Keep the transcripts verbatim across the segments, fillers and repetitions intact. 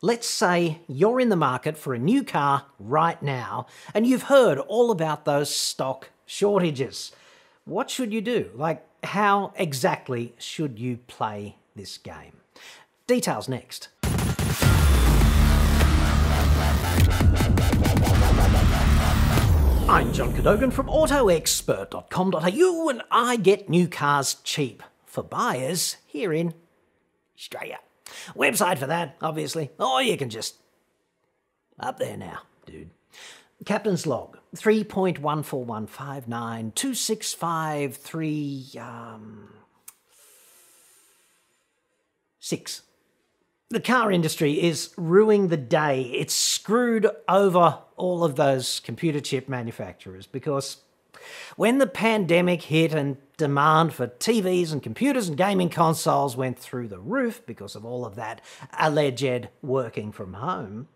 Let's say you're in the market for a new car right now and you've heard all about those stock shortages. What should you do? Like, how exactly should you play this game? Details next. I'm John Cadogan from auto expert dot com dot a u and I get new cars cheap for buyers here in Australia. Website for that, obviously, or you can just up there now, dude. Captain's log three point one four one five nine two six five three um six. The car industry is ruining the day. It's screwed over all of those computer chip manufacturers because when the pandemic hit and demand for T Vs and computers and gaming consoles went through the roof because of all of that alleged working from home,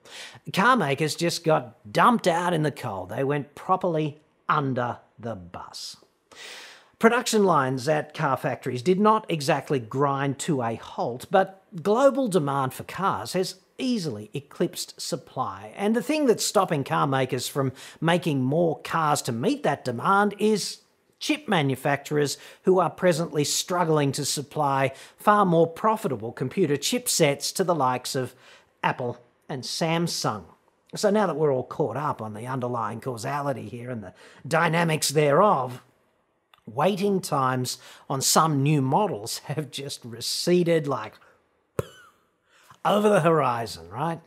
car makers just got dumped out in the cold. They went properly under the bus. Production lines at car factories did not exactly grind to a halt, but global demand for cars has easily eclipsed supply, and the thing that's stopping car makers from making more cars to meet that demand is chip manufacturers who are presently struggling to supply far more profitable computer chipsets to the likes of Apple and Samsung. So now that we're all caught up on the underlying causality here and the dynamics thereof, waiting times on some new models have just receded like over the horizon, right?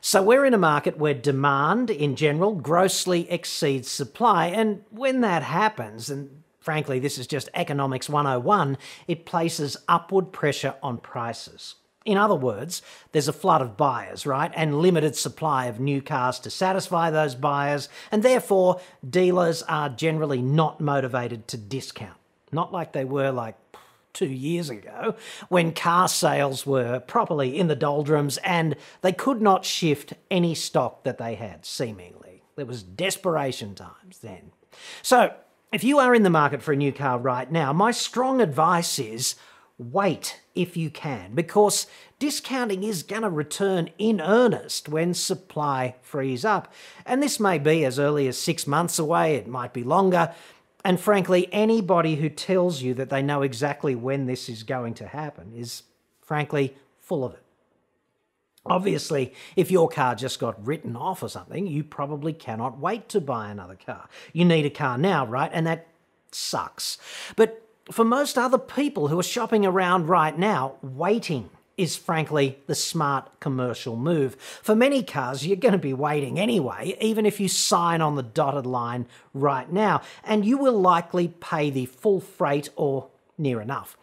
So we're in a market where demand in general grossly exceeds supply, and when that happens, and frankly this is just economics one oh one, it places upward pressure on prices. In other words, there's a flood of buyers, right? And limited supply of new cars to satisfy those buyers, and therefore dealers are generally not motivated to discount. Not like they were like two years ago when car sales were properly in the doldrums and they could not shift any stock that they had, seemingly. There was desperation times then. So if you are in the market for a new car right now, my strong advice is wait if you can, because discounting is going to return in earnest when supply frees up. And this may be as early as six months away, it might be longer, and frankly, anybody who tells you that they know exactly when this is going to happen is, frankly, full of it. Obviously, if your car just got written off or something, you probably cannot wait to buy another car. You need a car now, right? And that sucks. But for most other people who are shopping around right now, waiting is frankly the smart commercial move. For many cars, you're going to be waiting anyway, even if you sign on the dotted line right now, and you will likely pay the full freight or near enough.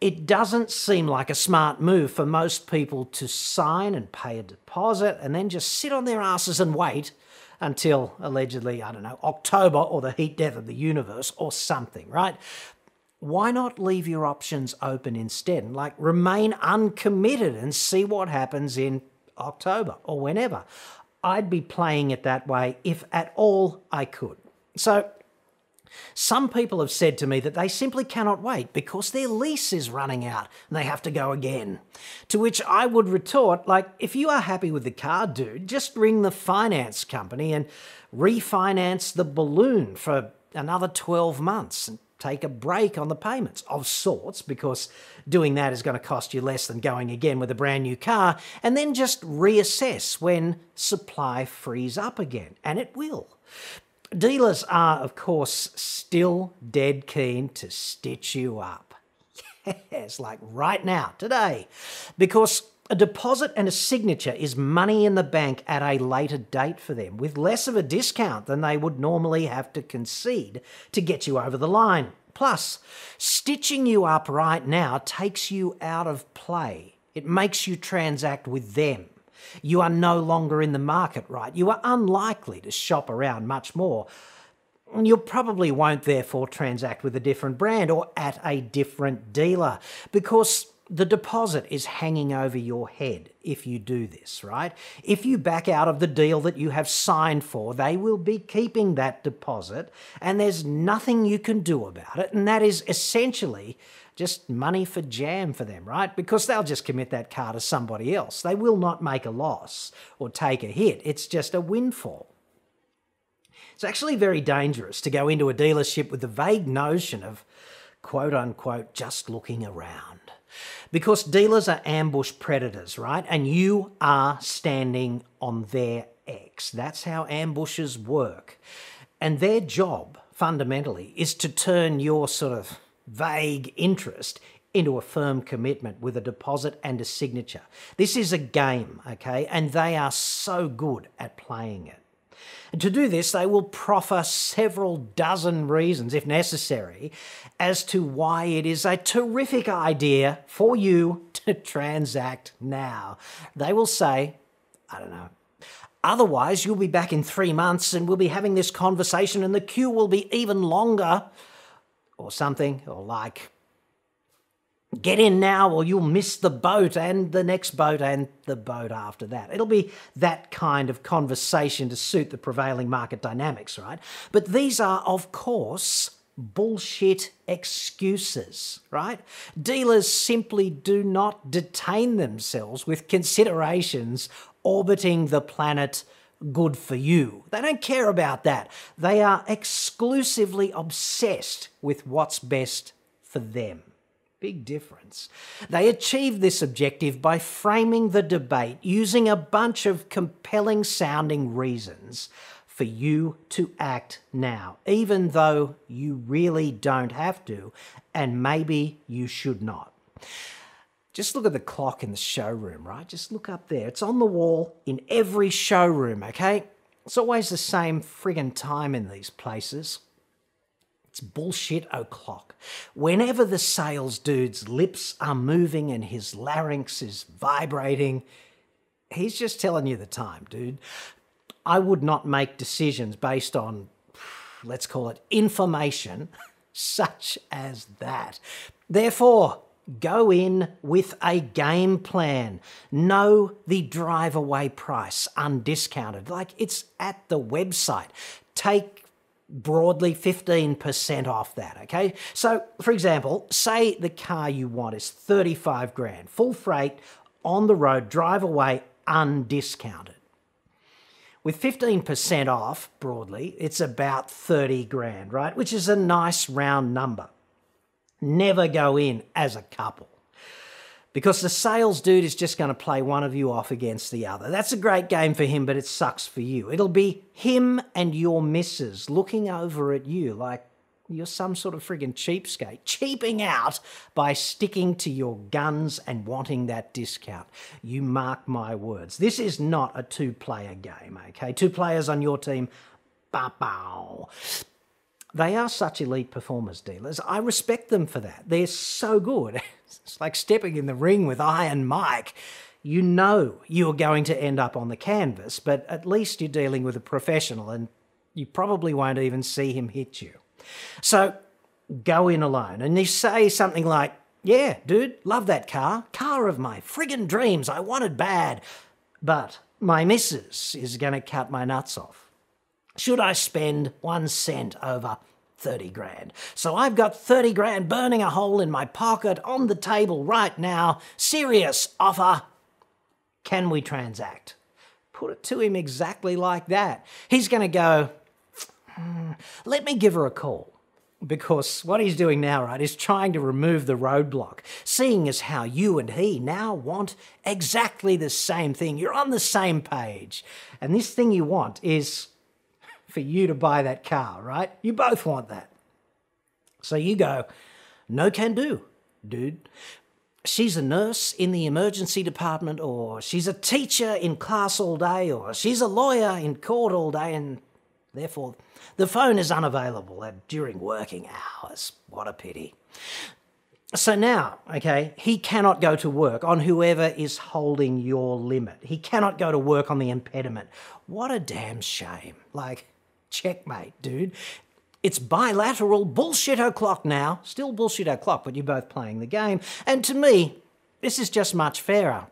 It doesn't seem like a smart move for most people to sign and pay a deposit and then just sit on their asses and wait until allegedly, I don't know, October or the heat death of the universe or something, right? Why not leave your options open instead and like remain uncommitted and see what happens in October or whenever? I'd be playing it that way if at all I could. So some people have said to me that they simply cannot wait because their lease is running out and they have to go again. To which I would retort, like, if you are happy with the car, dude, just ring the finance company and refinance the balloon for another twelve months and take a break on the payments of sorts, because doing that is going to cost you less than going again with a brand new car, and then just reassess when supply frees up again, and it will. Dealers are, of course, still dead keen to stitch you up. Yes, like right now, today, because a deposit and a signature is money in the bank at a later date for them, with less of a discount than they would normally have to concede to get you over the line. Plus, stitching you up right now takes you out of play. It makes you transact with them. You are no longer in the market, right? You are unlikely to shop around much more. You probably won't, therefore, transact with a different brand or at a different dealer, because The deposit is hanging over your head if you do this, right? If you back out of the deal that you have signed for, they will be keeping that deposit and there's nothing you can do about it. And that is essentially just money for jam for them, right? Because they'll just commit that car to somebody else. They will not make a loss or take a hit. It's just a windfall. It's actually very dangerous to go into a dealership with the vague notion of quote unquote just looking around. Because dealers are ambush predators, right? And you are standing on their X. That's how ambushes work. And their job, fundamentally, is to turn your sort of vague interest into a firm commitment with a deposit and a signature. This is a game, okay? And they are so good at playing it. And to do this, they will proffer several dozen reasons, if necessary, as to why it is a terrific idea for you to transact now. They will say, I don't know, otherwise you'll be back in three months and we'll be having this conversation and the queue will be even longer, or something, or like, get in now or you'll miss the boat and the next boat and the boat after that. It'll be that kind of conversation to suit the prevailing market dynamics, right? But these are, of course, bullshit excuses, right? Dealers simply do not detain themselves with considerations orbiting the planet good for you. They don't care about that. They are exclusively obsessed with what's best for them. Big difference. They achieve this objective by framing the debate using a bunch of compelling sounding reasons for you to act now, even though you really don't have to, and maybe you should not. Just look at the clock in the showroom, right? Just look up there. It's on the wall in every showroom, okay? It's always the same friggin' time in these places. It's bullshit o'clock. Whenever the sales dude's lips are moving and his larynx is vibrating, he's just telling you the time, dude. I would not make decisions based on, let's call it, information such as that. Therefore, go in with a game plan. Know the drive-away price, undiscounted. Like, it's at the website. Take broadly fifteen percent off that, okay? So, for example, say the car you want is thirty-five grand, full freight, on the road, drive away, undiscounted. With fifteen percent off, broadly, it's about thirty grand, right? Which is a nice round number. Never go in as a couple, because the sales dude is just going to play one of you off against the other. That's a great game for him, but it sucks for you. It'll be him and your missus looking over at you like you're some sort of friggin' cheapskate, cheaping out by sticking to your guns and wanting that discount. You mark my words. This is not a two-player game, okay? Two players on your team, ba-bow. They are such elite performers, dealers. I respect them for that. They're so good. It's like stepping in the ring with Iron Mike. You know you're going to end up on the canvas, but at least you're dealing with a professional and you probably won't even see him hit you. So go in alone and you say something like, yeah, dude, love that car. Car of my friggin' dreams. I want it bad. But my missus is going to cut my nuts off. Should I spend one cent over thirty grand? So I've got thirty grand burning a hole in my pocket on the table right now. Serious offer. Can we transact? Put it to him exactly like that. He's going to go, mm, let me give her a call. Because what he's doing now, right, is trying to remove the roadblock, seeing as how you and he now want exactly the same thing. You're on the same page. And this thing you want is for you to buy that car, right? You both want that. So you go, no can do, dude. She's a nurse in the emergency department, or she's a teacher in class all day, or she's a lawyer in court all day, and therefore the phone is unavailable during working hours. What a pity. So now, okay, he cannot go to work on whoever is holding your limit. He cannot go to work on the impediment. What a damn shame. Like, checkmate, dude. It's bilateral bullshit o'clock now. Still bullshit o'clock, but you're both playing the game. And to me, This is just much fairer.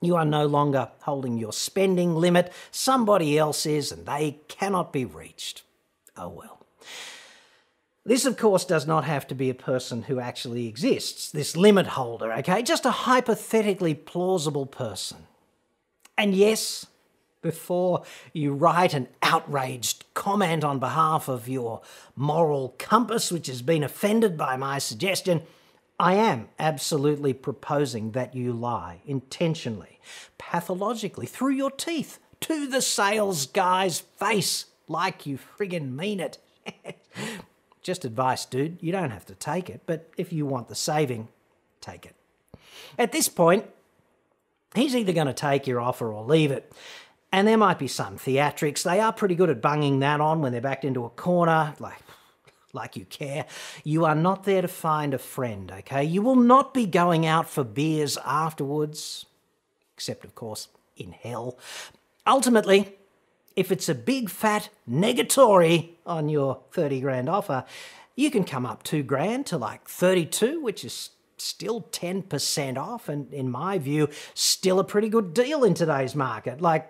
You are no longer holding your spending limit. Somebody else is, and they cannot be reached. Oh well. This, of course, does not have to be a person who actually exists, this limit holder, okay? Just a hypothetically plausible person. And yes, before you write an outraged comment on behalf of your moral compass, which has been offended by my suggestion, I am absolutely proposing that you lie intentionally, pathologically, through your teeth, to the sales guy's face, like you friggin' mean it. Just advice, dude. You don't have to take it, but if you want the saving, take it. At this point, he's either going to take your offer or leave it. And there might be some theatrics. They are pretty good at bunging that on when they're backed into a corner, like, like you care. You are not there to find a friend, okay? You will not be going out for beers afterwards, except, of course, in hell. Ultimately, if it's a big fat negatory on your thirty grand offer, you can come up two grand to like thirty-two, which is still ten percent off, and in my view, still a pretty good deal in today's market. Like,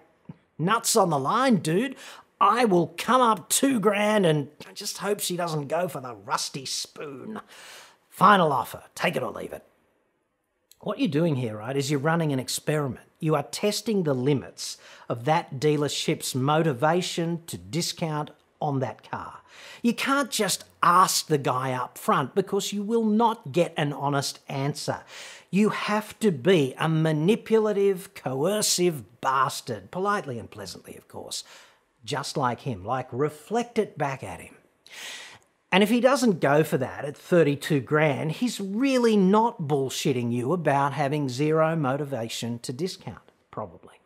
nuts on the line, dude. I will come up two grand and I just hope she doesn't go for the rusty spoon. Final offer, take it or leave it. What you're doing here, right, is you're running an experiment. You are testing the limits of that dealership's motivation to discount on that car. You can't just ask the guy up front because you will not get an honest answer. You have to be a manipulative, coercive bastard, politely and pleasantly, of course, just like him, like reflect it back at him. And if he doesn't go for that at thirty-two grand, he's really not bullshitting you about having zero motivation to discount, probably.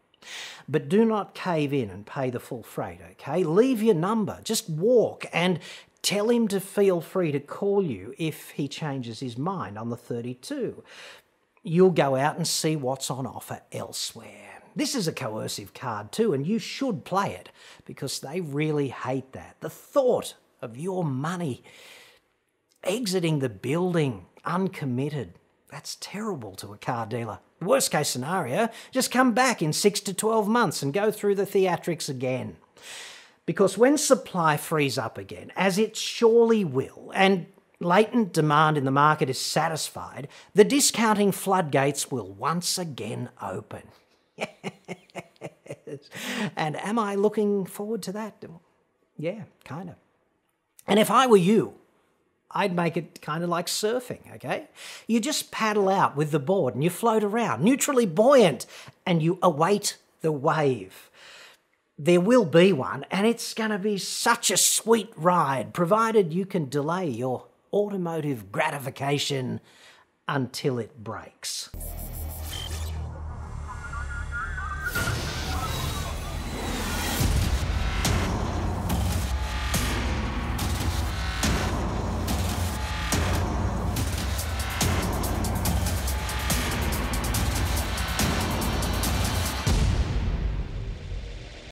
But do not cave in and pay the full freight, okay? Leave your number, just walk, and tell him to feel free to call you if he changes his mind on the thirty-two. You'll go out and see what's on offer elsewhere. This is a coercive card too, and you should play it because they really hate that. The thought of your money exiting the building uncommitted. That's terrible to a car dealer. Worst case scenario, just come back in six to twelve months and go through the theatrics again. Because when supply frees up again, as it surely will, and latent demand in the market is satisfied, the discounting floodgates will once again open. And am I looking forward to that? Yeah, kind of. And if I were you, I'd make it kind of like surfing, okay? You just paddle out with the board and you float around, neutrally buoyant, and you await the wave. There will be one, and it's going to be such a sweet ride, provided you can delay your automotive gratification until it breaks.